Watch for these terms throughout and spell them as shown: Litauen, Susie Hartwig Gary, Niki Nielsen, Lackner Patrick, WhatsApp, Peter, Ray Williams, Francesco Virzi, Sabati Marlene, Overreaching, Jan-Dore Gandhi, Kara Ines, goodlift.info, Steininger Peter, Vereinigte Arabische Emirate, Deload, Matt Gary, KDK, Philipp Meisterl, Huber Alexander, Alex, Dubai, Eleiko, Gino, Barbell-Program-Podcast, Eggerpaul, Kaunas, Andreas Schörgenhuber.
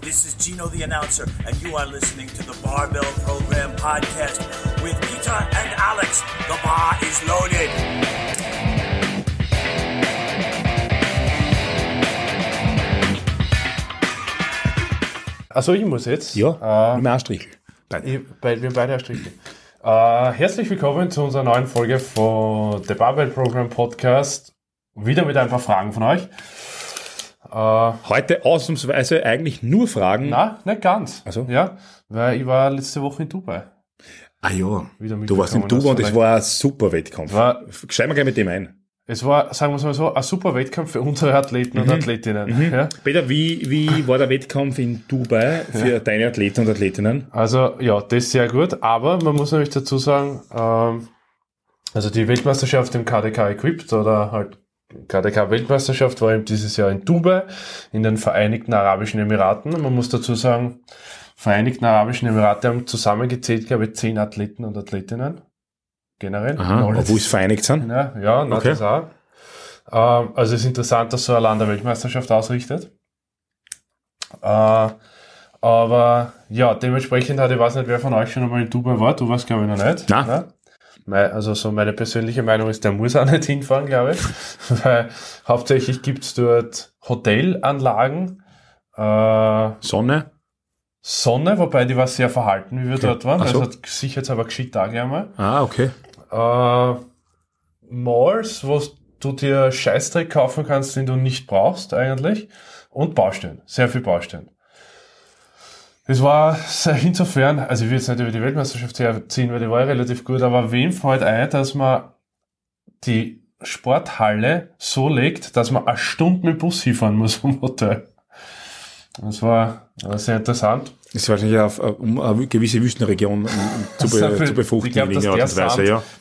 This is Gino the announcer, and you are listening to the Barbell-Program-Podcast with Peter and Alex. The bar is loaded. Achso, ich muss jetzt. Ja, mit einem Strich. Beide Striche. Herzlich willkommen zu unserer neuen Folge von The Barbell-Program-Podcast. Wieder mit ein paar Fragen von euch. Heute ausnahmsweise eigentlich nur Fragen. Nein, nicht ganz. Also? Ja, weil ich war letzte Woche in Dubai. Ah ja, du warst in Dubai und es war ein super Wettkampf. Steigen wir gleich mit dem ein. Es war, sagen wir es mal so, ein super Wettkampf für unsere Athleten und Athletinnen. Ja? Peter, wie war der Wettkampf in Dubai für deine Athleten und Athletinnen? Also ja, das ist sehr gut, aber man muss nämlich dazu sagen, also die Weltmeisterschaft im KDK Equipped oder halt KDK-Weltmeisterschaft war eben dieses Jahr in Dubai, in den Vereinigten Arabischen Emiraten. Und man muss dazu sagen, Vereinigten Arabischen Emirate haben zusammengezählt, glaube ich, 10 Athleten und Athletinnen. Generell. Aha, obwohl es vereinigt sind? Ja, okay. Das auch. Also es ist interessant, dass so ein Land eine Weltmeisterschaft ausrichtet. Aber ja, dementsprechend ich weiß nicht, wer von euch schon einmal in Dubai war. Du warst, glaube ich, noch nicht. Nein? Also so meine persönliche Meinung ist, der muss auch nicht hinfahren, glaube ich, weil hauptsächlich gibt es dort Hotelanlagen, Sonne, wobei die war sehr verhalten, wie wir dort waren, also hat sich jetzt aber gescheit Tage einmal. Ah, okay. Malls, wo du dir Scheißdreck kaufen kannst, den du nicht brauchst eigentlich, und Baustellen, sehr viel Baustellen. Es war insofern, also ich will jetzt nicht über die Weltmeisterschaft herziehen, weil die war ja relativ gut, aber wem fällt ein, dass man die Sporthalle so legt, dass man eine Stunde mit dem Bus hinfahren muss vom Hotel? Das war sehr interessant. Es ist wahrscheinlich um eine gewisse Wüstenregion zu befruchten. Ich glaube, dass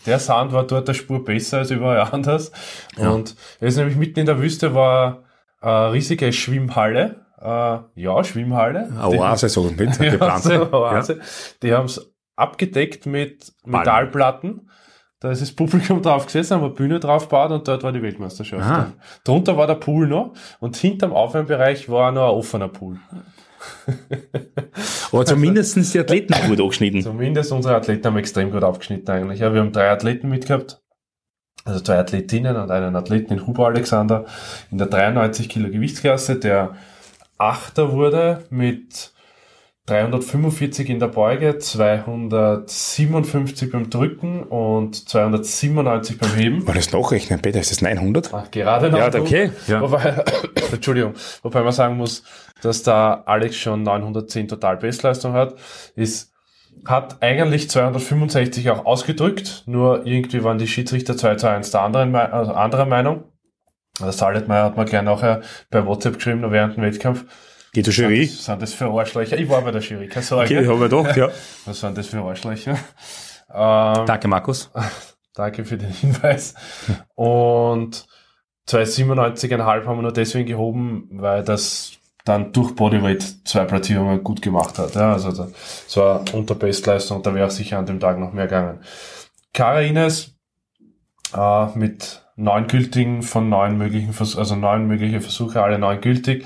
der Sand war dort der Spur besser als überall anders. Ja. Und er ist nämlich mitten in der Wüste, war eine riesige Schwimmhalle. Schwimmhalle. Oase, so mit geplant. Die haben es abgedeckt mit Metallplatten. Da ist das Publikum drauf gesessen, haben eine Bühne drauf gebaut und dort war die Weltmeisterschaft. Dann. Drunter war der Pool noch und hinterm Aufwärmbereich war noch ein offener Pool. Aber zumindest die Athleten haben gut abgeschnitten. Zumindest unsere Athleten haben extrem gut abgeschnitten eigentlich. Ja, wir haben 3 Athleten mitgehabt. Also 2 Athletinnen und einen Athleten in Huber Alexander in der 93 Kilo Gewichtsklasse, der Achter wurde mit 345 in der Beuge, 257 beim Drücken und 297 beim Heben. War das noch rechnen, Peter? Ist das 900? Gerade noch. Ja, okay. Ja. Wobei, Entschuldigung. Wobei man sagen muss, dass da Alex schon 910 Total-Bestleistung hat eigentlich 265 auch ausgedrückt, nur irgendwie waren die Schiedsrichter 2:1 der anderer Meinung. Das hat mir gleich nachher bei WhatsApp geschrieben, noch während dem Wettkampf. Geht zur Jury? Was sind das für Arschlöcher? Ich war bei der Jury, keine Sorge. Okay, ich habe mir gedacht, ja. Was sind das für Arschlöcher? Danke, Markus. Danke für den Hinweis. Und 2,97,5 haben wir nur deswegen gehoben, weil das dann durch Bodyweight 2 Platzierungen gut gemacht hat. Ja, also das war unter Bestleistung, da wäre sicher an dem Tag noch mehr gegangen. Kara Ines mit 9 gültigen von 9 möglichen Versuchen, also 9 mögliche Versuche, alle 9 gültig.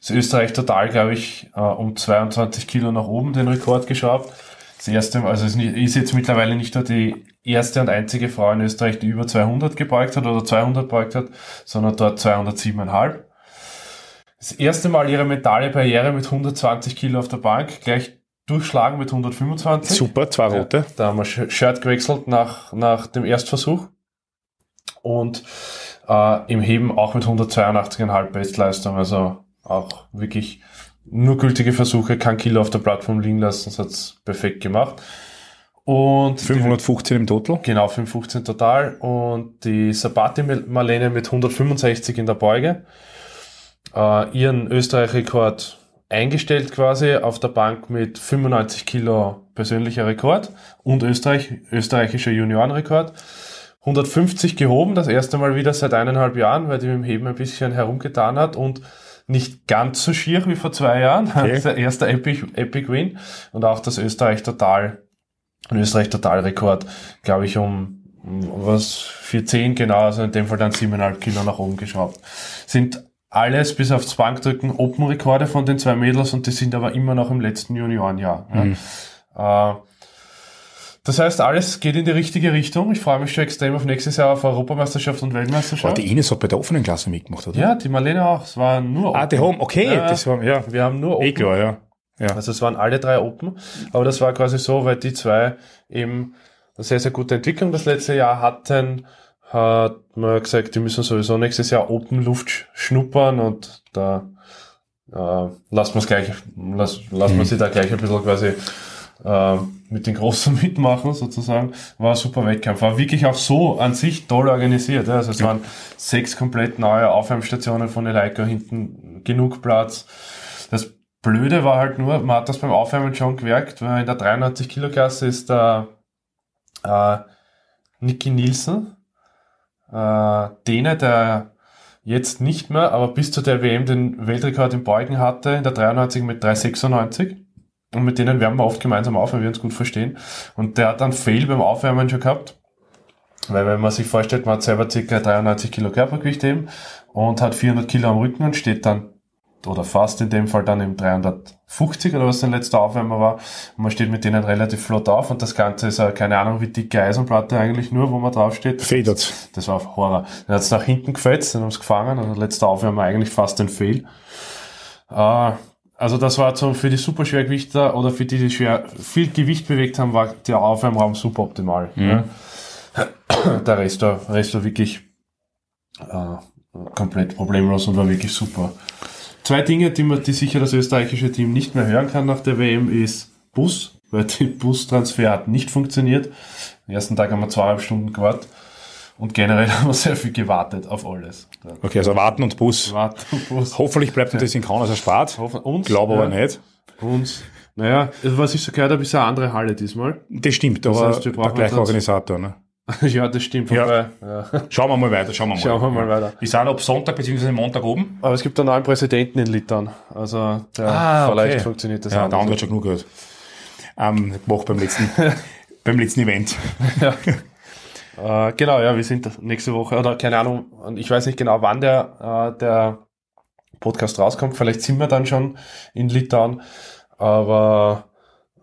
Ist Österreich total, glaube ich, um 22 Kilo nach oben den Rekord geschraubt. Das erste Mal, also es ist jetzt mittlerweile nicht nur die erste und einzige Frau in Österreich, die über 200 gebeugt hat oder 200 gebeugt hat, sondern dort 207,5. Das erste Mal ihre mentale Barriere mit 120 Kilo auf der Bank, gleich durchschlagen mit 125. Super, 2 rote. Ja, da haben wir Shirt gewechselt nach dem Erstversuch. Und im Heben auch mit 182,5 Bestleistung, also auch wirklich nur gültige Versuche, kein Kilo auf der Plattform liegen lassen, das hat's perfekt gemacht. Und 515 im Total? Genau, 515 total und die Sabati Marlene mit 165 in der Beuge, ihren Österreich-Rekord eingestellt quasi, auf der Bank mit 95 Kilo persönlicher Rekord und österreichischer Juniorenrekord. 150 gehoben, das erste Mal wieder seit 1,5 Jahren, weil die mit dem Heben ein bisschen herumgetan hat und nicht ganz so schier wie vor 2 Jahren. Okay. Das ist der erste Epic Win und auch das Österreich-Total-Rekord, glaube ich, um 410 genau, also in dem Fall dann 7,5 Kilo nach oben geschraubt. Sind alles bis auf Bankdrücken Open-Rekorde von den zwei Mädels, und die sind aber immer noch im letzten Juniorenjahr. Mhm. Ja. Das heißt, alles geht in die richtige Richtung. Ich freue mich schon extrem auf nächstes Jahr, auf Europameisterschaft und Weltmeisterschaft. Oh, die Ines hat bei der offenen Klasse mitgemacht, oder? Ja, die Marlene auch. Es war nur Open. Ah, die Home, okay. Ja, das war, ja. Wir haben nur Open. Eh klar, ja. Ja. Also es waren alle drei Open. Aber das war quasi so, weil die zwei eben eine sehr, sehr gute Entwicklung das letzte Jahr hatten, hat man gesagt, die müssen sowieso nächstes Jahr Open Luft schnuppern, und da lassen wir sie da gleich ein bisschen quasi mit den Großen mitmachen sozusagen. War ein super Wettkampf, war wirklich auch so an sich toll organisiert. Ja. Also es waren 6 komplett neue Aufwärmstationen von Eleiko, hinten genug Platz. Das Blöde war halt nur, man hat das beim Aufwärmen schon gemerkt, weil in der 93 Kilo Klasse ist der Niki Nielsen, Däne, der jetzt nicht mehr, aber bis zu der WM den Weltrekord im Beugen hatte, in der 93 mit 3,96. Und mit denen wärmen wir oft gemeinsam auf, weil wir uns gut verstehen. Und der hat dann Fail beim Aufwärmen schon gehabt. Weil wenn man sich vorstellt, man hat selber ca. 93 Kilo Körpergewicht eben und hat 400 Kilo am Rücken und steht dann, oder fast in dem Fall dann eben 350 oder was sein letzter Aufwärmer war. Und man steht mit denen relativ flott auf, und das Ganze ist keine Ahnung wie dicke Eisenplatte eigentlich nur, wo man draufsteht. Federt. Das war auf Horror. Dann hat es nach hinten gefetzt, dann haben sie gefangen, und letzter Aufwärmer eigentlich fast ein Fail. Also das war so für die Superschwergewichter oder für die, die schwer viel Gewicht bewegt haben, war der Aufwärmraum super optimal. Mhm. Ne? Der Rest war wirklich komplett problemlos und war wirklich super. Zwei Dinge, die sicher das österreichische Team nicht mehr hören kann nach der WM, ist Bus, weil der Bustransfer hat nicht funktioniert. Am ersten Tag haben wir 2,5 Stunden gewartet, und generell haben wir sehr viel gewartet auf alles. Okay, also warten und Bus. Warten und Bus. Hoffentlich bleibt uns das in Kaunas erspart. Uns? Glaube aber nicht. Uns. Naja, was ich so gehört habe, ist eine andere Halle diesmal. Das stimmt, aber das heißt, der gleiche Organisator, ne? Ja, das stimmt. Ja. Ja. Schauen wir mal weiter. Wir sind ab Sonntag bzw. Montag oben. Aber es gibt einen neuen Präsidenten in Litauen. Also vielleicht okay. Funktioniert das. Ja, der andere hat schon genug gehört. Gemacht beim letzten Event. Ja. Genau, ja, wir sind nächste Woche, oder keine Ahnung, ich weiß nicht genau, wann der Podcast rauskommt. Vielleicht sind wir dann schon in Litauen. Aber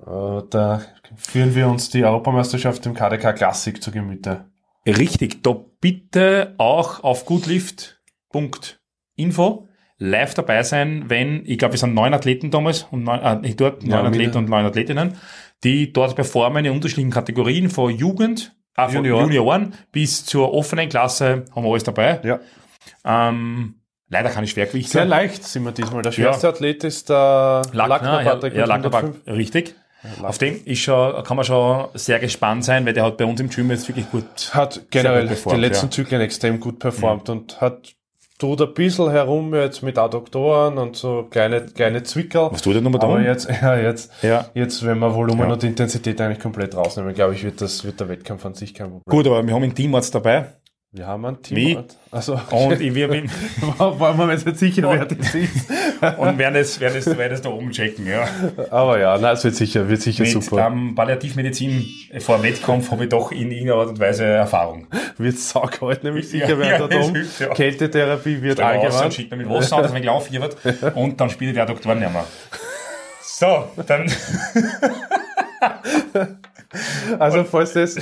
da führen wir uns die Europameisterschaft im KDK Klassik zu Gemüte. Richtig, da bitte auch auf goodlift.info live dabei sein, wenn, ich glaube, es sind 9 Athleten damals, und 9 Athleten und 9 Athletinnen, die dort performen in unterschiedlichen Kategorien, von Jugend, von Junioren bis zur offenen Klasse, haben wir alles dabei. Ja. Leider keine Schwergewichte. Sehr leicht sind wir diesmal. Der schwerste Athlet ist der Lackner Patrick. Ja, Lackner Patrick, richtig. Auf den kann man schon sehr gespannt sein, weil der hat bei uns im Gym jetzt wirklich gut performt. Hat generell die letzten Zyklen extrem gut performt und tut ein bisschen herum jetzt mit Adduktoren und so kleine Zwickerl. Was tut er nochmal da? Aber jetzt, wenn wir Volumen und Intensität eigentlich komplett rausnehmen, glaube ich, wird der Wettkampf an sich kein Problem. Gut, aber wir haben einen Teamarzt dabei. Wir haben einen Teamart. Also, und wir bin. Wollen wir uns jetzt sicher, wer das ist? Und werden es da oben checken, ja. Aber ja, nein, es wird sicher mit super. Mit Palliativmedizin vor dem Wettkampf habe ich doch in irgendeiner Art und Weise Erfahrung. Wird saugehalt, nämlich sicher, wer da oben. Ja. Kältetherapie wird angewandt. Dann schickt man mit Wasser, dass man gleich aufhört, und dann spielt der Doktor nicht mehr. So, dann. Also falls das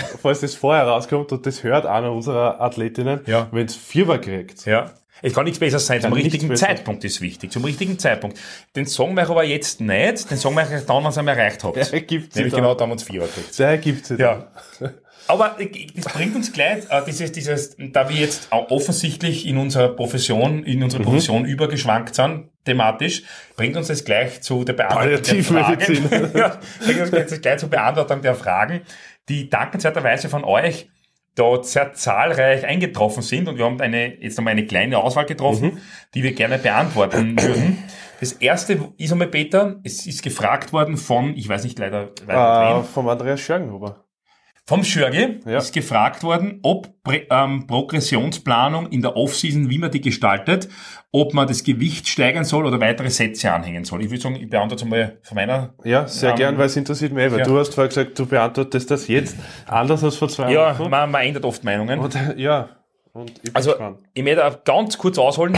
vorher rauskommt und das hört einer unserer Athletinnen, wenn es Fieber kriegt. Ja. Es kann nichts besser sein, zum richtigen Zeitpunkt ist wichtig. Den sagen wir aber jetzt nicht, den sagen wir dann, wenn ihr ihn erreicht habt. Der ergibt sich. Nämlich genau dann, wenn es Fieber kriegt. Der ergibt sich. Ja. Dann. Aber das bringt uns gleich, da wir jetzt auch offensichtlich in unsere Profession übergeschwankt sind, thematisch, bringt uns das gleich zu der Beantwortung der Fragen. Ja, bringt uns das gleich zur Beantwortung der Fragen, die dankenswerterweise von euch dort sehr zahlreich eingetroffen sind, und wir haben jetzt nochmal eine kleine Auswahl getroffen, die wir gerne beantworten würden. Das erste ist einmal, Peter, es ist gefragt worden von, ich weiß nicht leider, vom Andreas Schörgenhuber. Vom Schörge ist gefragt worden, ob Progressionsplanung in der Off-Season, wie man die gestaltet, ob man das Gewicht steigern soll oder weitere Sätze anhängen soll. Ich würde sagen, ich beantworte es mal von meiner... Ja, sehr gern, weil es interessiert mich, weil du hast vorher gesagt, du beantwortest das jetzt anders als vor 2 Jahren. Ja, man ändert oft Meinungen. Und ich bin gespannt. Ich möchte ganz kurz ausholen.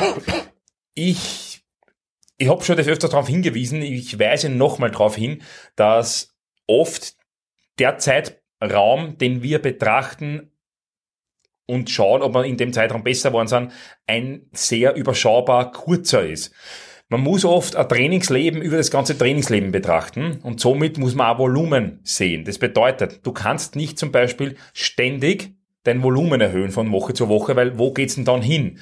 Ich habe schon das öfter darauf hingewiesen, ich weise nochmal darauf hin, dass oft der Zeitraum, den wir betrachten und schauen, ob wir in dem Zeitraum besser geworden sind, ein sehr überschaubar kurzer ist. Man muss oft ein Trainingsleben über das ganze Trainingsleben betrachten und somit muss man auch Volumen sehen. Das bedeutet, du kannst nicht zum Beispiel ständig dein Volumen erhöhen von Woche zu Woche, weil wo geht's denn dann hin?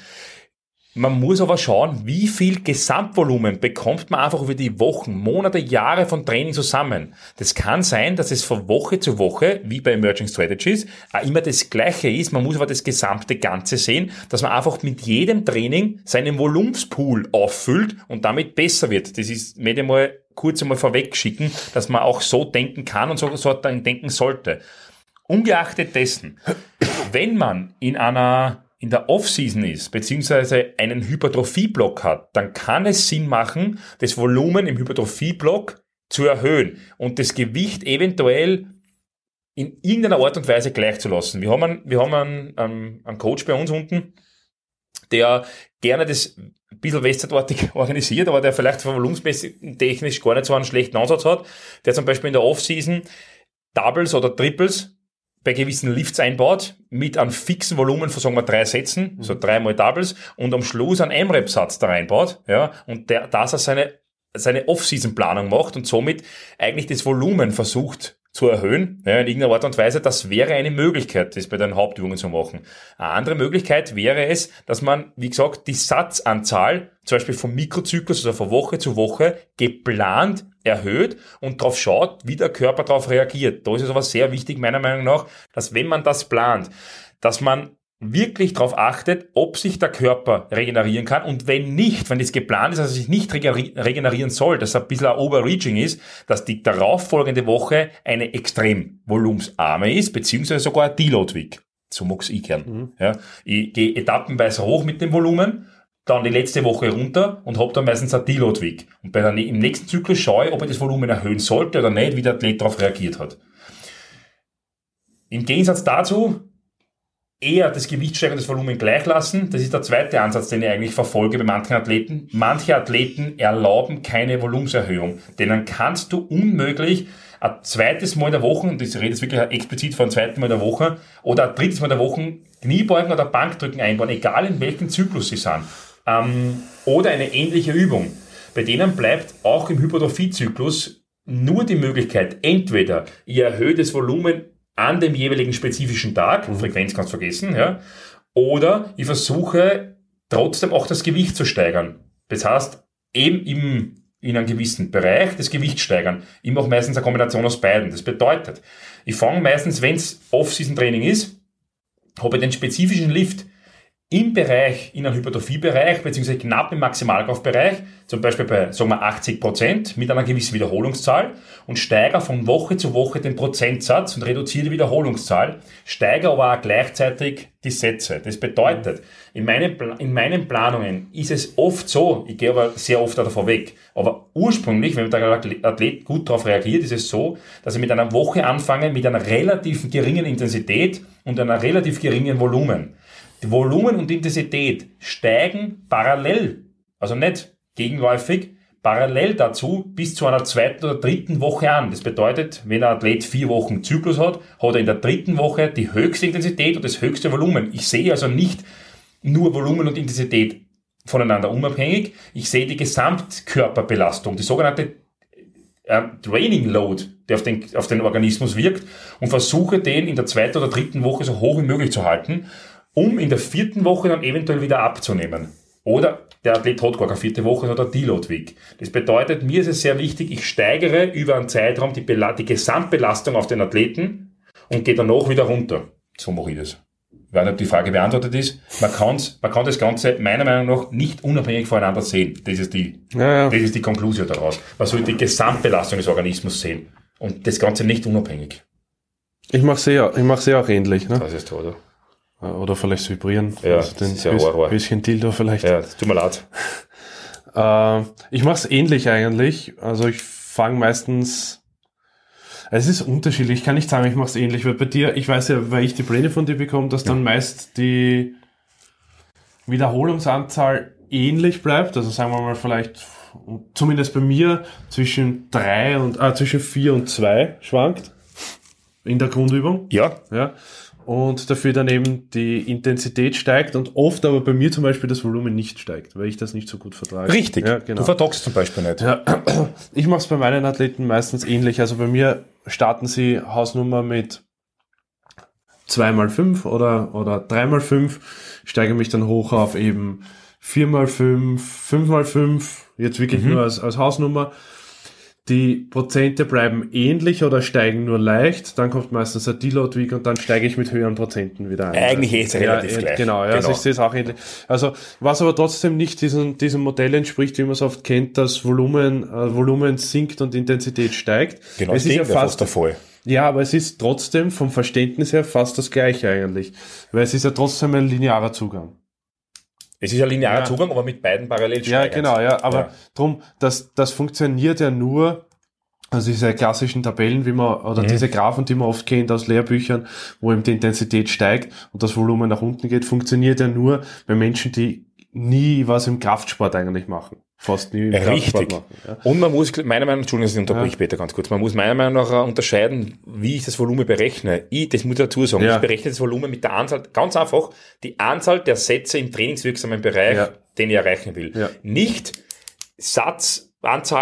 Man muss aber schauen, wie viel Gesamtvolumen bekommt man einfach über die Wochen, Monate, Jahre von Training zusammen. Das kann sein, dass es von Woche zu Woche, wie bei Emerging Strategies, auch immer das Gleiche ist. Man muss aber das gesamte Ganze sehen, dass man einfach mit jedem Training seinen Volumenspool auffüllt und damit besser wird. Das ist mir mal kurz einmal vorweg schicken, dass man auch so denken kann und so dann denken sollte. Ungeachtet dessen, wenn man in der Off-Season ist, beziehungsweise einen Hypertrophie-Block hat, dann kann es Sinn machen, das Volumen im Hypertrophie-Block zu erhöhen und das Gewicht eventuell in irgendeiner Art und Weise gleich zu lassen. Wir haben einen Coach bei uns unten, der gerne das ein bisschen westernartig organisiert, aber der vielleicht volumensmäßig-technisch gar nicht so einen schlechten Ansatz hat, der zum Beispiel in der Off-Season Doubles oder Triples bei gewissen Lifts einbaut, mit einem fixen Volumen von, sagen wir, 3 Sätzen, so 3 mal Doubles, und am Schluss einen M-Rep-Satz da reinbaut, ja, und dass er seine Off-Season-Planung macht und somit eigentlich das Volumen versucht zu erhöhen, ja, in irgendeiner Art und Weise. Das wäre eine Möglichkeit, das bei den Hauptübungen zu machen. Eine andere Möglichkeit wäre es, dass man, wie gesagt, die Satzanzahl, zum Beispiel vom Mikrozyklus, also von Woche zu Woche, geplant erhöht und darauf schaut, wie der Körper darauf reagiert. Da ist es aber sehr wichtig, meiner Meinung nach, dass wenn man das plant, dass man wirklich darauf achtet, ob sich der Körper regenerieren kann, und wenn nicht, wenn das geplant ist, dass er sich nicht regenerieren soll, dass er ein bisschen ein Overreaching ist, dass die darauffolgende Woche eine extrem volumensarme ist, beziehungsweise sogar ein Deload-Week. So mag es ich gern. Ja, ich gehe etappenweise hoch mit dem Volumen, dann die letzte Woche runter und habe dann meistens ein Deload-Week. Und im nächsten Zyklus schaue ich, ob ich das Volumen erhöhen sollte oder nicht, wie der Athlet darauf reagiert hat. Im Gegensatz dazu eher das Gewicht steigern und das Volumen gleich lassen. Das ist der zweite Ansatz, den ich eigentlich verfolge bei manchen Athleten. Manche Athleten erlauben keine Volumenserhöhung. Denn dann kannst du unmöglich ein zweites Mal in der Woche, und ich rede jetzt wirklich explizit von einem zweiten Mal in der Woche, oder ein drittes Mal in der Woche Kniebeugen oder Bankdrücken einbauen, egal in welchem Zyklus sie sind. Oder eine ähnliche Übung. Bei denen bleibt auch im Hypertrophiezyklus nur die Möglichkeit, entweder ihr erhöht das Volumen an dem jeweiligen spezifischen Tag, Frequenz kannst du vergessen, ja, oder ich versuche trotzdem auch das Gewicht zu steigern. Das heißt, eben in einem gewissen Bereich das Gewicht steigern. Ich mache meistens eine Kombination aus beiden. Das bedeutet, ich fange meistens, wenn es Off-Season-Training ist, habe ich den spezifischen Lift in einem Hypertrophiebereich, beziehungsweise knapp im Maximalkraftbereich, zum Beispiel bei, sagen wir, 80% mit einer gewissen Wiederholungszahl, und steigere von Woche zu Woche den Prozentsatz und reduziere die Wiederholungszahl, steigere aber auch gleichzeitig die Sätze. Das bedeutet, in meinen Planungen ist es oft so, ich gehe aber sehr oft davon weg, aber ursprünglich, wenn der Athlet gut darauf reagiert, ist es so, dass ich mit einer Woche anfange, mit einer relativ geringen Intensität und einer relativ geringen Volumen. Die Volumen und Intensität steigen parallel, also nicht gegenläufig, parallel dazu bis zu einer zweiten oder dritten Woche an. Das bedeutet, wenn ein Athlet 4 Wochen Zyklus hat, hat er in der 3. Woche die höchste Intensität und das höchste Volumen. Ich sehe also nicht nur Volumen und Intensität voneinander unabhängig, ich sehe die Gesamtkörperbelastung, die sogenannte Training Load, der auf den Organismus wirkt, und versuche den in der 2. oder 3. Woche so hoch wie möglich zu halten, um in der 4. Woche dann eventuell wieder abzunehmen. Oder der Athlet hat gar keine 4. Woche oder Deload-Week. Das bedeutet, mir ist es sehr wichtig, ich steigere über einen Zeitraum die Gesamtbelastung auf den Athleten und gehe danach wieder runter. So mache ich das. Ich weiß nicht, ob die Frage beantwortet ist. Man kann das Ganze meiner Meinung nach nicht unabhängig voneinander sehen. Das ist die Konklusion daraus. Man soll die Gesamtbelastung des Organismus sehen und das Ganze nicht unabhängig. Ich mache es ja auch ähnlich. Ne? Das ist toll, oder? Oder vielleicht vibrieren. Ja, also das ist ja ein bisschen Dildo vielleicht. Ja, das tut mir leid. Ich mache es ähnlich eigentlich. Also ich fange meistens... Es ist unterschiedlich. Ich kann nicht sagen, ich mache es ähnlich. Weil bei dir, ich weiß ja, weil ich die Pläne von dir bekomme, dass dann meist die Wiederholungsanzahl ähnlich bleibt, also sagen wir mal vielleicht zumindest bei mir zwischen 4 und 2 schwankt in der Grundübung. Ja. Und dafür dann eben die Intensität steigt und oft aber bei mir zum Beispiel das Volumen nicht steigt, weil ich das nicht so gut vertrage. Richtig, ja, genau. Du vertragst zum Beispiel nicht. Ja. Ich mache es bei meinen Athleten meistens ähnlich. Also bei mir starten sie Hausnummer mit 2x5 oder 3x5, steige mich dann hoch auf eben 4x5, 5x5, jetzt wirklich nur als Hausnummer. Die Prozente bleiben ähnlich oder steigen nur leicht, dann kommt meistens ein Deload-Week und dann steige ich mit höheren Prozenten wieder ein. Eigentlich ist es relativ gleich. Genau. Also ich sehe es auch ähnlich. Also was aber trotzdem nicht diesem Modell entspricht, wie man es oft kennt, dass Volumen sinkt und Intensität steigt. Genau, es ist ja fast der Fall. Ja, aber es ist trotzdem vom Verständnis her fast das Gleiche eigentlich, weil es ist ja trotzdem ein linearer Zugang. Es ist ein linearer Zugang, aber mit beiden parallel steigend. Ja, genau, ja. Aber drum, das funktioniert ja nur, also diese klassischen Tabellen, wie man, oder diese Graphen, die man oft kennt aus Lehrbüchern, wo eben die Intensität steigt und das Volumen nach unten geht, funktioniert ja nur bei Menschen, die nie was im Kraftsport eigentlich machen. Fast nie im Kraftsport machen. Ja. Und man muss, meiner Meinung nach, Entschuldigung, ich unterbreche Peter ganz kurz, man muss meiner Meinung nach unterscheiden, wie ich das Volumen berechne. Das muss ich dazu sagen, ich berechne das Volumen mit der Anzahl, ganz einfach, die Anzahl der Sätze im trainingswirksamen Bereich, den ich erreichen will. Ja. Nicht Satzanzahl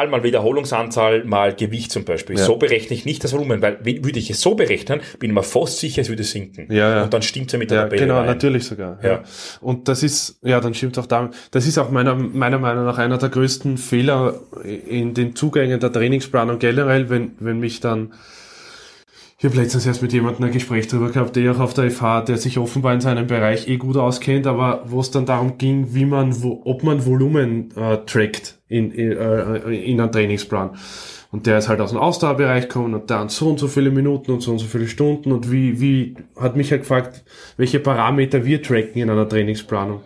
mal Wiederholungsanzahl mal Gewicht zum Beispiel. Ja. So berechne ich nicht das Volumen, weil würde ich es so berechnen, bin ich mir fast sicher, es würde sinken. Ja. Und dann stimmt es ja mit der Tabelle. Genau, natürlich sogar. Ja. Und das ist, dann stimmt es auch damit. Das ist auch meiner Meinung nach einer der größten Fehler in den Zugängen der Trainingsplanung generell, wenn mich dann, ich habe letztens erst mit jemandem ein Gespräch drüber gehabt, der auch auf der FH, der sich offenbar in seinem Bereich gut auskennt, aber wo es dann darum ging, ob man Volumen trackt in einem Trainingsplan. Und der ist halt aus dem Ausdauerbereich gekommen und dann so und so viele Minuten und so viele Stunden und wie hat mich ja gefragt, welche Parameter wir tracken in einer Trainingsplanung.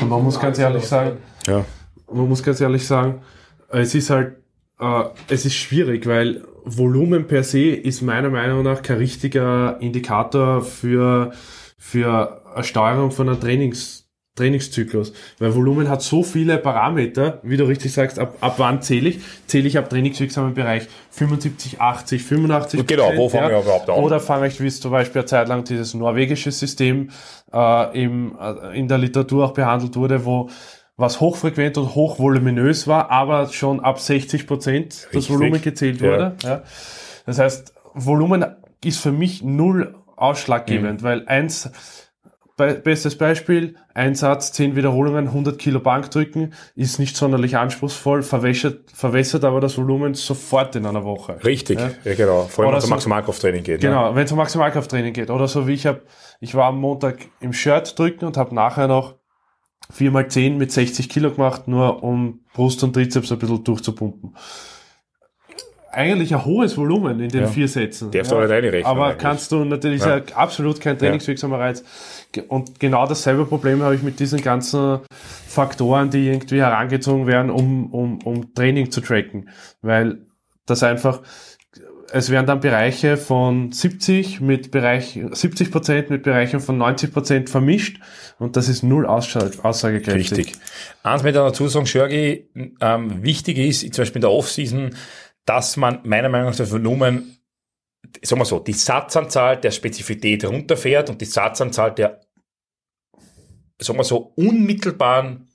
Und man muss ganz ehrlich sagen, es ist schwierig, weil Volumen per se ist meiner Meinung nach kein richtiger Indikator für eine Steuerung von einem Trainingszyklus. Weil Volumen hat so viele Parameter, wie du richtig sagst, ab wann zähle ich? Zähle ich ab trainingswirksamen Bereich 75, 80, 85%. Genau, wo fange ich überhaupt an? Oder fange ich, wie es zum Beispiel eine Zeit lang dieses norwegische System in der Literatur auch behandelt wurde, wo was hochfrequent und hochvoluminös war, aber schon ab 60% das Volumen gezählt wurde. Ja. Das heißt, Volumen ist für mich null ausschlaggebend, weil bestes Beispiel, ein Satz, 10 Wiederholungen, 100 Kilo Bank drücken, ist nicht sonderlich anspruchsvoll, verwässert aber das Volumen sofort in einer Woche. Richtig, ja genau, vor allem wenn es um Maximalkrafttraining geht. Genau, wenn es um Maximalkrafttraining geht. Oder so wie ich war am Montag im Shirt drücken und habe nachher noch 4x10 mit 60 Kilo gemacht, nur um Brust und Trizeps ein bisschen durchzupumpen. Eigentlich ein hohes Volumen in den 4 Sätzen. Darfst du aber nicht reinrechnen. Aber eigentlich kannst du natürlich absolut kein trainingswirksamer Reiz. Und genau dasselbe Problem habe ich mit diesen ganzen Faktoren, die irgendwie herangezogen werden, um Training zu tracken. Weil das einfach, es werden dann Bereiche von 70% mit Bereichen von 90% vermischt und das ist null aussagekräftig. Richtig. Eins mit einer Zusage, Schörgi, wichtig ist, zum Beispiel in der Offseason, dass man meiner Meinung nach das Volumen, sagen wir so, die Satzanzahl der Spezifität runterfährt und die Satzanzahl der, sagen wir so, unmittelbaren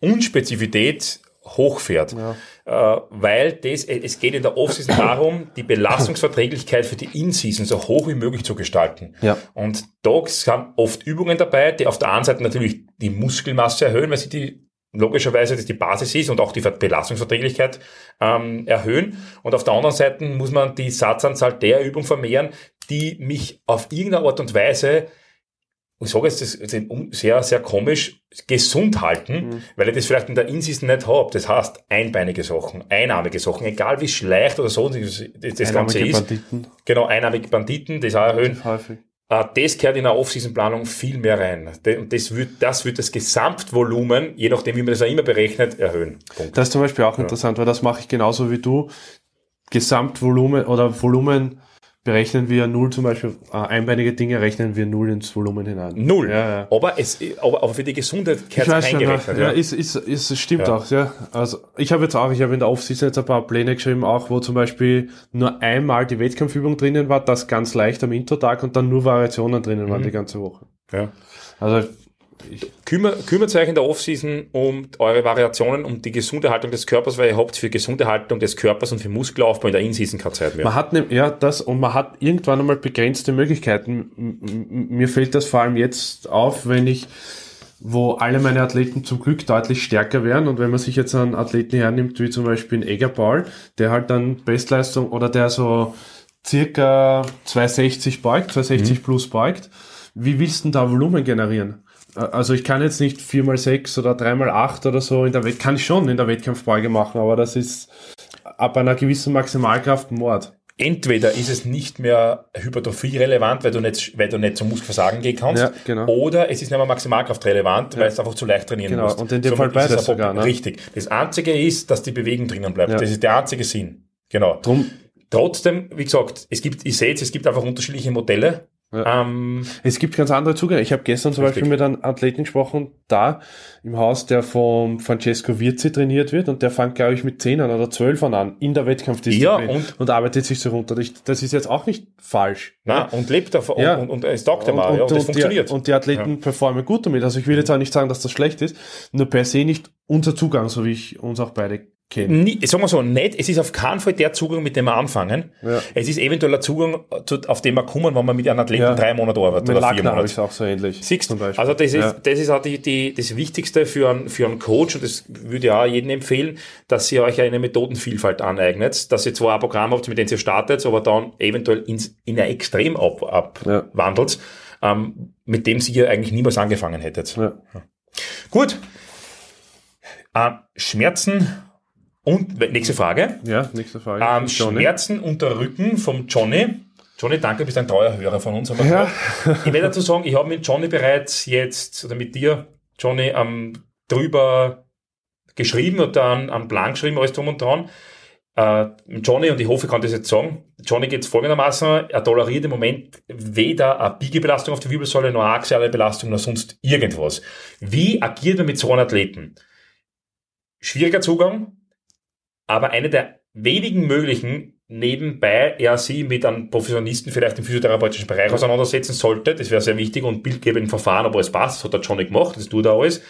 Unspezifität hochfährt, weil es geht in der Offseason darum, die Belastungsverträglichkeit für die In-Season so hoch wie möglich zu gestalten. Ja. Und da haben oft Übungen dabei, die auf der einen Seite natürlich die Muskelmasse erhöhen, weil sie logischerweise das die Basis ist und auch die Belastungsverträglichkeit erhöhen. Und auf der anderen Seite muss man die Satzanzahl der Übung vermehren, die mich auf irgendeine Art und Weise, ich sage jetzt, das ist sehr, sehr komisch, gesund halten, weil ich das vielleicht in der In-Season nicht habe. Das heißt, einbeinige Sachen, einarmige Sachen, egal wie schlecht oder so das Ganze ist. Banditen. Genau, einarmige Banditen, das auch erhöhen. Das gehört in der Off-Season-Planung viel mehr rein. Und das wird das Gesamtvolumen, je nachdem, wie man das auch immer berechnet, erhöhen. Punkt. Das ist zum Beispiel auch interessant, weil das mache ich genauso wie du. Gesamtvolumen oder Volumen berechnen wir null, zum Beispiel einbeinige Dinge rechnen wir null ins Volumen hinein. Null? Ja, ja. Aber für die Gesundheit gehört es eingerechnet. Ja, es stimmt auch. Ja. Also ich habe in der Off-Season jetzt ein paar Pläne geschrieben, auch wo zum Beispiel nur einmal die Wettkampfübung drinnen war, das ganz leicht am Intro-Tag und dann nur Variationen drinnen waren die ganze Woche. Ja. Also kümmert euch in der Offseason um eure Variationen, um die Gesunderhaltung des Körpers, weil ihr habt für Gesunderhaltung des Körpers und für Muskelaufbau in der In-Season keine Zeit mehr. Man hat irgendwann einmal begrenzte Möglichkeiten. Mir fällt das vor allem jetzt auf, wo alle meine Athleten zum Glück deutlich stärker wären, und wenn man sich jetzt einen Athleten hernimmt, wie zum Beispiel einen Eggerpaul, der halt dann Bestleistung oder der so circa 260 beugt, 260 plus beugt, wie willst du denn da Volumen generieren? Also ich kann jetzt nicht 4x6 oder 3x8 oder so, kann ich schon in der Wettkampfbeuge machen, aber das ist ab einer gewissen Maximalkraft Mord. Entweder ist es nicht mehr Hypertrophie-relevant, weil du nicht zum Muskelversagen gehen kannst, ja, genau. Oder es ist nicht mehr Maximalkraft-relevant, weil es einfach zu leicht trainieren musst. Und in dem Fall beides sogar. Ne? Richtig. Das Einzige ist, dass die Bewegung drinnen bleibt. Ja. Das ist der einzige Sinn. Genau. Trotzdem, wie gesagt, es gibt einfach unterschiedliche Modelle. Ja. Es gibt ganz andere Zugänge. Ich habe gestern zum Beispiel mit einem Athleten gesprochen, da im Haus, der vom Francesco Virzi trainiert wird, und der fängt, glaube ich, mit 10ern oder 12ern an in der Wettkampfdisziplin und arbeitet sich so runter. Das ist jetzt auch nicht falsch. Nein, ja. Und lebt davon und es taugt dem auch. Das funktioniert. Und die Athleten performen gut damit. Also ich will jetzt auch nicht sagen, dass das schlecht ist, nur per se nicht unser Zugang, so wie ich uns auch beide Sagen wir so, nicht. Es ist auf keinen Fall der Zugang, mit dem wir anfangen. Ja. Es ist eventuell ein Zugang, auf den wir kommen, wenn man mit einem Athleten 3 Monate arbeitet oder 4 Monate. Ist auch so ähnlich. Siehst du? Also das ist auch das Wichtigste für einen Coach, und das würde ich auch jedem empfehlen, dass ihr euch eine Methodenvielfalt aneignet, dass ihr zwar ein Programm habt, mit dem ihr startet, aber dann eventuell in ein Extrem abwandelt, mit dem ihr eigentlich niemals angefangen hättet. Ja. Gut. Schmerzen. Und nächste Frage. Ja, nächste Frage. Schmerzen unter Rücken vom Johnny. Johnny, danke, du bist ein treuer Hörer von uns. Ich werde dazu sagen, ich habe mit Johnny bereits jetzt, oder mit dir, Johnny, drüber geschrieben und dann am Plan geschrieben, alles drum und dran. Johnny, und ich hoffe, ich kann das jetzt sagen, Johnny geht es folgendermaßen: er toleriert im Moment weder eine Biegebelastung auf die Wirbelsäule, noch eine axiale Belastung, noch sonst irgendwas. Wie agiert man mit so einem Athleten? Schwieriger Zugang. Aber eine der wenigen möglichen, nebenbei er sie mit einem Professionisten vielleicht im physiotherapeutischen Bereich auseinandersetzen sollte, das wäre sehr wichtig, und bildgebend Verfahren, aber es passt, das hat er schon nicht gemacht, das tut er alles,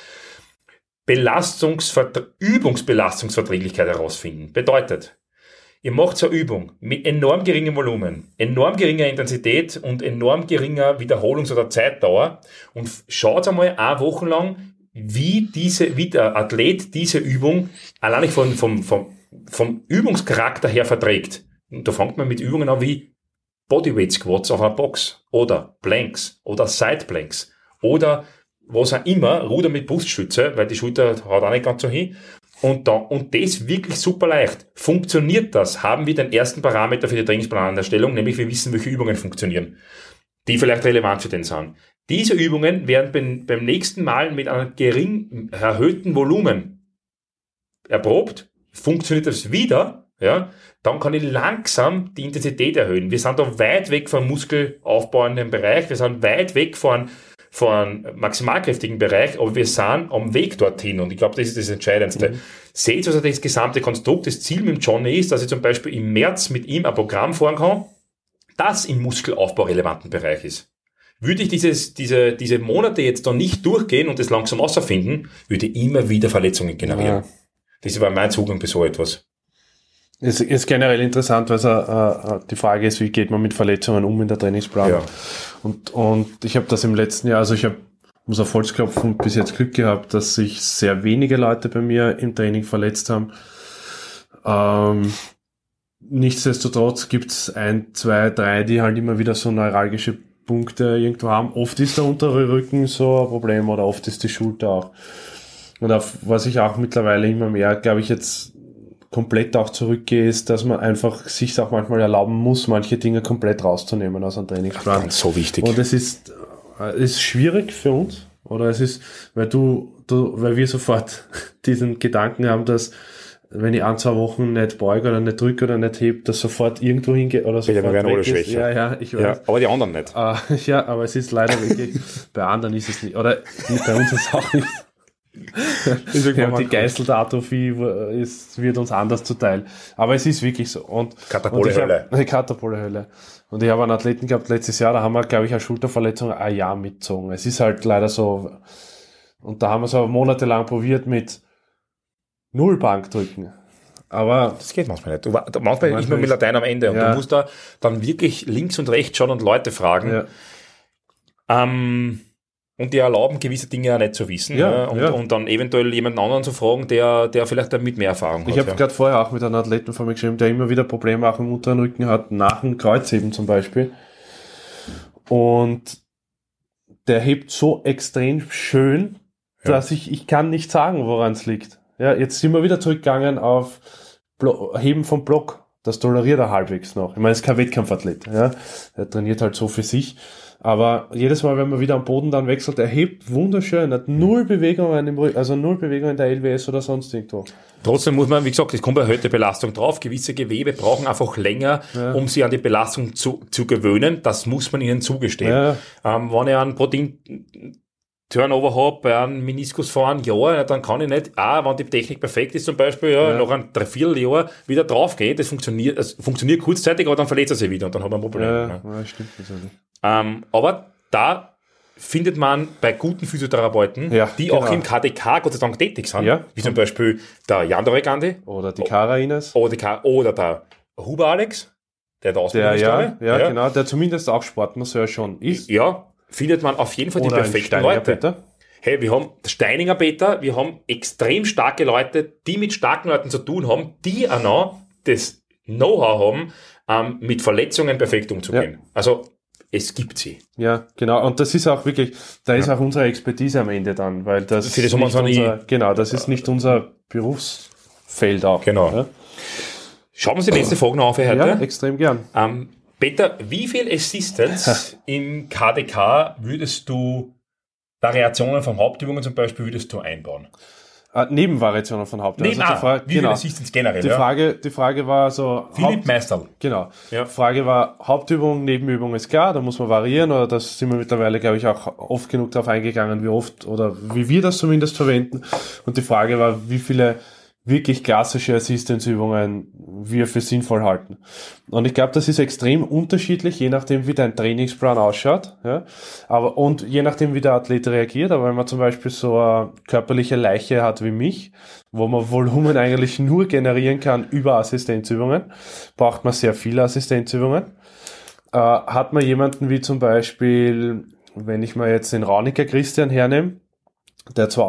Übungsbelastungsverträglichkeit herausfinden. Bedeutet, ihr macht so eine Übung mit enorm geringem Volumen, enorm geringer Intensität und enorm geringer Wiederholungs- oder Zeitdauer, und schaut einmal 1 Woche lang, wie der Athlet diese Übung allein nicht vom Übungscharakter her verträgt. Und da fängt man mit Übungen an wie Bodyweight Squats auf einer Box oder Planks oder Side Planks oder was auch immer, Ruder mit Bruststütze, weil die Schulter haut auch nicht ganz so hin. Und das wirklich super leicht. Funktioniert das? Haben wir den ersten Parameter für die Trainingsplanerstellung, nämlich wir wissen, welche Übungen funktionieren, die vielleicht relevant für den sind. Diese Übungen werden beim nächsten Mal mit einem gering erhöhten Volumen erprobt. Funktioniert das wieder, ja, dann kann ich langsam die Intensität erhöhen. Wir sind da weit weg vom muskelaufbauenden Bereich, wir sind weit weg von maximalkräftigen Bereich, aber wir sind am Weg dorthin, und ich glaube, das ist das Entscheidendste. Seht, also das gesamte Konstrukt, das Ziel mit dem Johnny ist, dass ich zum Beispiel im März mit ihm ein Programm fahren kann, das im Muskelaufbau relevanten Bereich ist. Würde ich diese Monate jetzt dann nicht durchgehen und das langsam ausfinden, würde ich immer wieder Verletzungen generieren. Ja. Das war mein Zugang bei so etwas. Es ist generell interessant, weil es die Frage ist, wie geht man mit Verletzungen um in der Trainingsplanung? Ja. Und ich habe das im letzten Jahr, also ich habe, muss auf Holz klopfen, bis jetzt Glück gehabt, dass sich sehr wenige Leute bei mir im Training verletzt haben. Nichtsdestotrotz gibt es 1, 2, 3, die halt immer wieder so neuralgische Punkte irgendwo haben. Oft ist der untere Rücken so ein Problem oder oft ist die Schulter auch. Und auf was ich auch mittlerweile immer mehr, glaube ich, jetzt komplett auch zurückgehe, ist, dass man einfach sich auch manchmal erlauben muss, manche Dinge komplett rauszunehmen aus einem Trainingsplan. Das ist so wichtig. Und es ist schwierig für uns, oder es ist, weil wir sofort diesen Gedanken haben, dass wenn ich ein, zwei Wochen nicht beuge oder nicht drücke oder nicht hebe, dass sofort irgendwo hingeht oder sofort Peter, wir werden alle schwächer. Ja, ich weiß. Ja, aber die anderen nicht. Ja, aber es ist leider wirklich, bei anderen ist es nicht, oder bei uns ist es auch nicht. Ja, die Geißeltatrophie wird uns anders zuteil. Aber es ist wirklich so. Katapole-Hölle. Katapole-Hölle. Und ich habe einen Athleten gehabt letztes Jahr, da haben wir, glaube ich, eine Schulterverletzung ein Jahr mitgezogen. Es ist halt leider so. Und da haben wir es aber monatelang probiert mit Nullbankdrücken. Aber das geht manchmal nicht. Manchmal ist man mit Latein am Ende. Und du musst da dann wirklich links und rechts schauen und Leute fragen. Ja. Und die erlauben gewisse Dinge ja nicht zu wissen. Und dann eventuell jemanden anderen zu fragen, der vielleicht damit mehr Erfahrung hat. Ich habe gerade vorher auch mit einem Athleten von mir geschrieben, der immer wieder Probleme auch im unteren Rücken hat, nach dem Kreuzheben zum Beispiel. Und der hebt so extrem schön, dass ich kann nicht sagen, woran es liegt. Ja, jetzt sind wir wieder zurückgegangen auf Heben vom Block. Das toleriert er halbwegs noch. Ich meine, es ist kein Wettkampfathlet. Ja? Er trainiert halt so für sich. Aber jedes Mal, wenn man wieder am Boden dann wechselt, er hebt wunderschön, hat null Bewegungen im Rücken, also null Bewegungen der LWS oder sonst irgendwo. Trotzdem muss man, wie gesagt, es kommt erhöhte Belastung drauf. Gewisse Gewebe brauchen einfach länger, um sich an die Belastung zu gewöhnen. Das muss man ihnen zugestehen. Ja. Wenn ich einen Protein-Turnover habe, bei einem Meniskus vor einem Jahr, dann kann ich nicht, wenn die Technik perfekt ist zum Beispiel, nach einem Dreivierteljahr wieder drauf geht. Das funktioniert kurzzeitig, aber dann verletzt er sich wieder und dann hat man ein Problem. Ja, stimmt. Aber da findet man bei guten Physiotherapeuten, die auch im KDK Gott sei Dank tätig sind, wie zum Beispiel der Jan-Dore Gandhi oder die Kara Ines oder der Huber Alex, der da Ausbildung genau, der zumindest auch Sportmasseur schon ist. Ja, findet man auf jeden Fall oder die perfekten Leute. Peter. Hey, wir haben Steininger Peter, wir haben extrem starke Leute, die mit starken Leuten zu tun haben, die auch noch das Know-how haben, mit Verletzungen perfekt umzugehen. Ja. Also es gibt sie. Ja, genau. Und das ist auch wirklich, ist auch unsere Expertise am Ende dann, weil das ist nicht unser Berufsfeld auch. Genau. Ja? Schauen wir uns die nächste Frage noch auf, Herr Herter. Ja, extrem gern. Peter, wie viel Assistance im KDK würdest du Variationen von Hauptübungen zum Beispiel einbauen? Nebenvariationen von Hauptübungen. Wie viel Assistance generell? Die Frage war so... Philipp Meisterl. Genau. Ja. Die Frage war, Hauptübung, Nebenübung ist klar, da muss man variieren, oder das sind wir mittlerweile, glaube ich, auch oft genug darauf eingegangen, wie oft oder wie wir das zumindest verwenden. Und die Frage war, wie viele wirklich klassische Assistance-Übungen wir für sinnvoll halten. Und ich glaube, das ist extrem unterschiedlich, je nachdem, wie dein Trainingsplan ausschaut, und je nachdem, wie der Athlet reagiert. Aber wenn man zum Beispiel so eine körperliche Leiche hat wie mich, wo man Volumen eigentlich nur generieren kann über Assistenzübungen, braucht man sehr viele Assistenzübungen. Hat man jemanden wie zum Beispiel, wenn ich mal jetzt den Rauniker Christian hernehme, der zum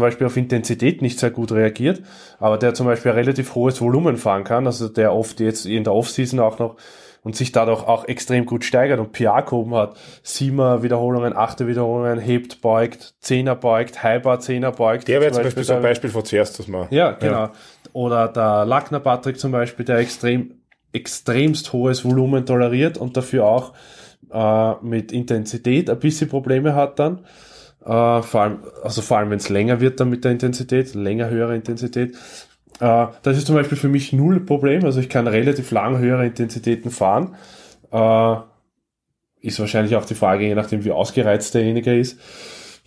Beispiel auf Intensität nicht sehr gut reagiert, aber der zum Beispiel ein relativ hohes Volumen fahren kann, also der oft jetzt in der Off-Season auch noch und sich dadurch auch extrem gut steigert und PR-Gruppen hat, 7er Wiederholungen, 8er Wiederholungen, hebt, beugt, 10er beugt, Highbar 10er beugt. Der wäre zum Beispiel von zuerst, das mal. Ja, genau. Ja. Oder der Lackner Patrick zum Beispiel, der extremst hohes Volumen toleriert und dafür auch mit Intensität ein bisschen Probleme hat dann. Vor allem wenn es länger wird dann mit der Intensität, höhere Intensität. Das ist zum Beispiel für mich null Problem, also ich kann relativ lang höhere Intensitäten fahren. Ist wahrscheinlich auch die Frage, je nachdem wie ausgereizt derjenige ist.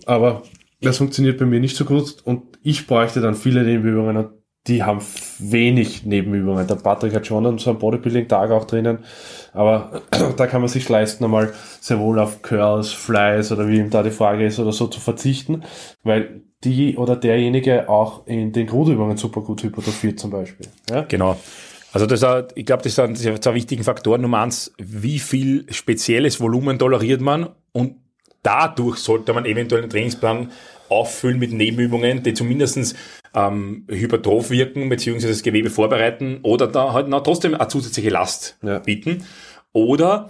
Aber das funktioniert bei mir nicht so gut und ich bräuchte dann viele Nebenübungen und die haben wenig Nebenübungen. Der Patrick hat schon so einen Bodybuilding-Tag auch drinnen, aber da kann man sich leisten, einmal sehr wohl auf Curls, Flies oder wie ihm da die Frage ist oder so zu verzichten, weil die oder derjenige auch in den Grundübungen super gut hypertrophiert zum Beispiel. Ja? Genau. Also ich glaube, das sind zwei wichtigen Faktoren. Nummer eins, wie viel spezielles Volumen toleriert man, und dadurch sollte man eventuell einen Trainingsplan auffüllen mit Nebenübungen, die zumindest hypertroph wirken, beziehungsweise das Gewebe vorbereiten oder da halt noch trotzdem eine zusätzliche Last bieten. Oder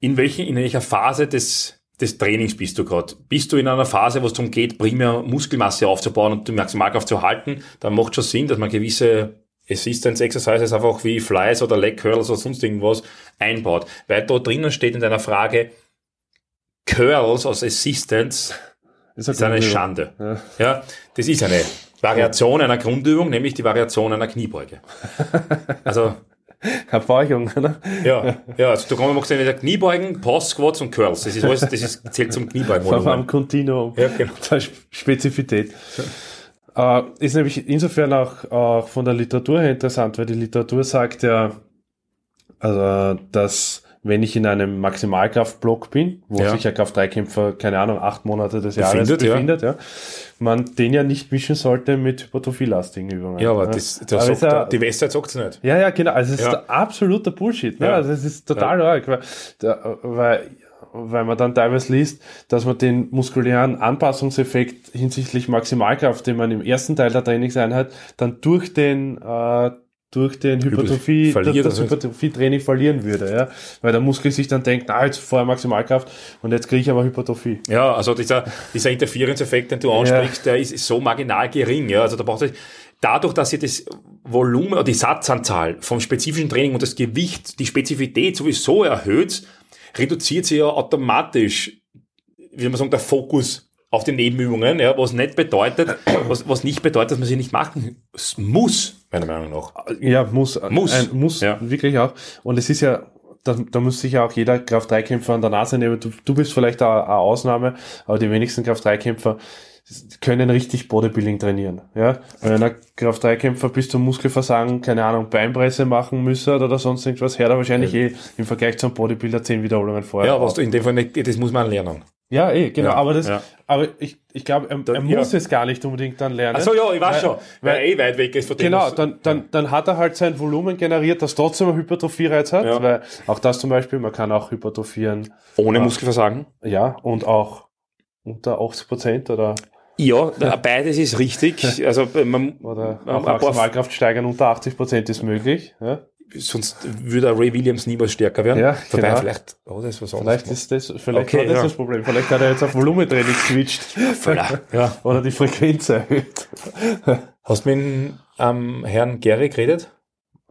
in welcher Phase des Trainings bist du gerade? Bist du in einer Phase, wo es darum geht, primär Muskelmasse aufzubauen und die Maximalkraft zu halten, dann macht schon Sinn, dass man gewisse Assistance-Exercises einfach wie Flies oder Leg Curls oder sonst irgendwas einbaut. Weil da drinnen steht in deiner Frage, Curls als Assistance ist eine Schande. Ja. Das ist eine Variation einer Grundübung, nämlich die Variation einer Kniebeuge. Also Verbeugung, oder? Ja, also du kannst ja wieder Kniebeugen, Post-Squats und Curls. Das ist alles, zählt zum Kniebeugen. Vor allem Continuum. Ja, genau. Spezifität. Ist nämlich insofern auch von der Literatur her interessant, weil die Literatur sagt ja, also, dass wenn ich in einem Maximalkraftblock bin, wo sich ja Kraft-3-Kämpfer, keine Ahnung, 8 Monate des Jahres befindet, man den ja nicht mischen sollte mit hypertrophielastigen Übungen. Ja, aber die Westzeit sagt es nicht. Ja, genau. Also es ist absoluter Bullshit. Ne? Ja. Also es ist total arg, weil man dann teilweise liest, dass man den muskulären Anpassungseffekt hinsichtlich Maximalkraft, den man im ersten Teil der Trainingseinheit dann durch den Hypertrophie-Training verlieren würde, ja, weil der Muskel sich dann denkt, jetzt vorher Maximalkraft und jetzt kriege ich aber Hypertrophie. Ja, also dieser Interferenzeffekt, den du ansprichst, der ist so marginal gering, ja, also da braucht es dadurch, dass ihr das Volumen oder die Satzanzahl vom spezifischen Training und das Gewicht, die Spezifität sowieso erhöht, reduziert sich ja automatisch, wie man sagen, der Fokus auf den Nebenübungen, ja, was nicht bedeutet, dass man sie nicht machen muss. Meiner Meinung nach. Ja, muss, wirklich auch. Und es ist ja, da muss sich ja auch jeder Kraft-3-Kämpfer an der Nase nehmen. Du bist vielleicht eine Ausnahme, aber die wenigsten Kraft-3-Kämpfer können richtig Bodybuilding trainieren. Ja? Wenn ein Kraft-3-Kämpfer bis zum Muskelversagen, keine Ahnung, Beinpresse machen müssen oder sonst irgendwas, hört er wahrscheinlich im Vergleich zum Bodybuilder 10 Wiederholungen vorher. Ja, was du in dem Fall nicht, das muss man lernen. Ja, genau, ja, aber aber ich glaube, er muss es gar nicht unbedingt dann lernen. Ach so, ja, ich weiß schon, weil er weit weg ist von dem. Genau, dann hat er halt sein Volumen generiert, das trotzdem einen Hypertrophie-Reiz hat, weil auch das zum Beispiel, man kann auch hypertrophieren. Ohne Muskelversagen? Ja, und auch unter 80% oder... Ja, beides ist richtig. Also oder auch Maximalkraft steigern unter 80% ist möglich, ja. Sonst würde Ray Williams niemals stärker werden. Ja, von daher vielleicht, das ist was anderes. Vielleicht war das das Problem. Vielleicht hat er jetzt auf Volumentraining geswitcht. Oder die Frequenz erhöht. Hast du mit dem Herrn Gary geredet?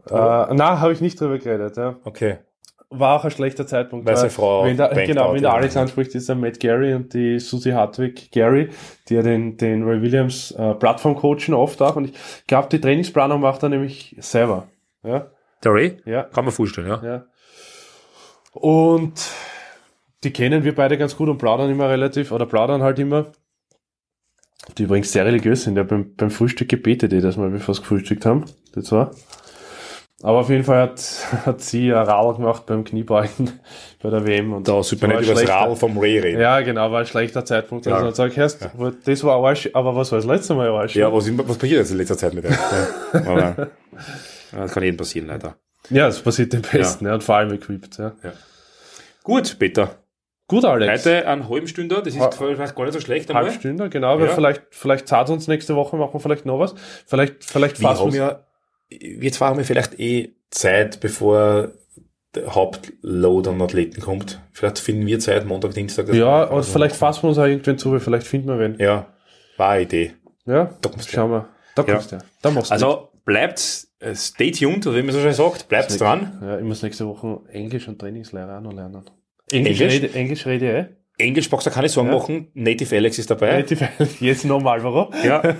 Nein, habe ich nicht drüber geredet. Ja. Okay. War auch ein schlechter Zeitpunkt. Weil seine Frau wenn der Alex anspricht, ist der Matt Gary und die Susie Hartwig Gary, die ja den Ray Williams Plattform coachen oft auch. Und ich glaube, die Trainingsplanung macht er nämlich selber. Ja. Der Ray? Ja. Kann man vorstellen, ja. Und die kennen wir beide ganz gut und plaudern halt immer. Die übrigens sehr religiös sind, ja, beim Frühstück gebetet jedes Mal, bevor sie gefrühstückt haben. Das war. Aber auf jeden Fall hat sie ein Radl gemacht beim Kniebeugen bei der WM. Und da sollte man nicht über das Radl vom Ray reden. Ja, genau, war ein schlechter Zeitpunkt. Ja. Also dann sag ich erst, das war Arsch, aber was war das letzte Mal Arsch? Ja, was passiert jetzt in letzter Zeit mit dem? Das kann jedem passieren, leider. Ja, das passiert dem Besten, und vor allem equipped. Ja. Gut, Peter. Gut, Alex. Heute einen halben Stünder, das ist vielleicht gar nicht so schlecht. Halben Stünder, genau, weil vielleicht zahlt uns nächste Woche, machen wir vielleicht noch was. Vielleicht fassen wir. Jetzt fahren wir vielleicht Zeit, bevor der Hauptload an Athleten kommt. Vielleicht finden wir Zeit, Montag, Dienstag. Ja, aber vielleicht fassen wir uns auch irgendwann zu, weil vielleicht finden wir wen. Ja, war eine Idee. Ja, da kommst du. Schauen wir. Da kommst du. Da machst du. Also bleibt. Stay tuned, oder wie man so schön sagt, bleibt dran. Ja, ich muss nächste Woche Englisch und Trainingslehrer auch noch lernen. Englisch rede ich. Englisch brauchst du keine Sorgen machen. Native Alex ist dabei. Native Alex, jetzt nochmal, warum? Ja,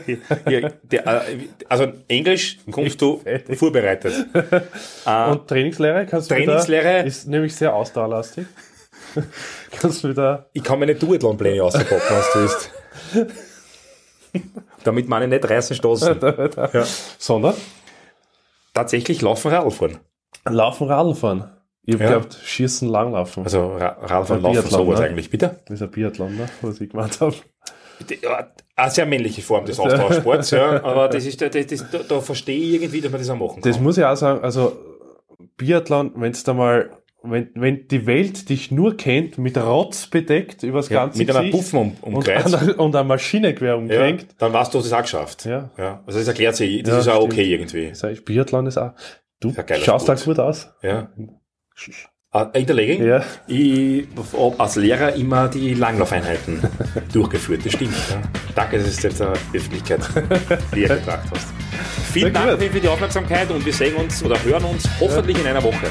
also Englisch kommst du vorbereitet. Und Trainingslehre kannst du wieder, ist nämlich sehr ausdauerlastig. Kannst du wieder... Ich kann meine Duathlon-Pläne auspacken, was du isst. Damit meine nicht reißen stoßen. Sondern... Tatsächlich Laufen, Radl fahren. Ich habe gehabt, Schießen, Langlaufen. Also Radlfahren, Laufen, sowas eigentlich, bitte? Das ist ein Biathlon, ne? Was ich gemeint habe. Eine sehr männliche Form des Ausdauersports, aber da verstehe ich irgendwie, dass man das auch machen kann. Das muss ich auch sagen, also Biathlon, wenn die Welt dich nur kennt, mit Rotz bedeckt, übers ganze Gesicht. Mit einer Puffen umkreist. Und einer Maschine quer umkränkt. Ja, dann warst du das auch geschafft. Ja. Also das erklärt sich, das ist auch stimmt. Okay irgendwie. Das heißt, Biathlon ist auch... Du schaust da gut aus. Ja. In der Legging? Ja. Ich habe als Lehrer immer die Langlaufeinheiten durchgeführt, das stimmt. Ja. Danke, dass es jetzt eine Öffentlichkeit hergebracht hast. Vielen Dank für die Aufmerksamkeit und wir sehen uns oder hören uns hoffentlich in einer Woche.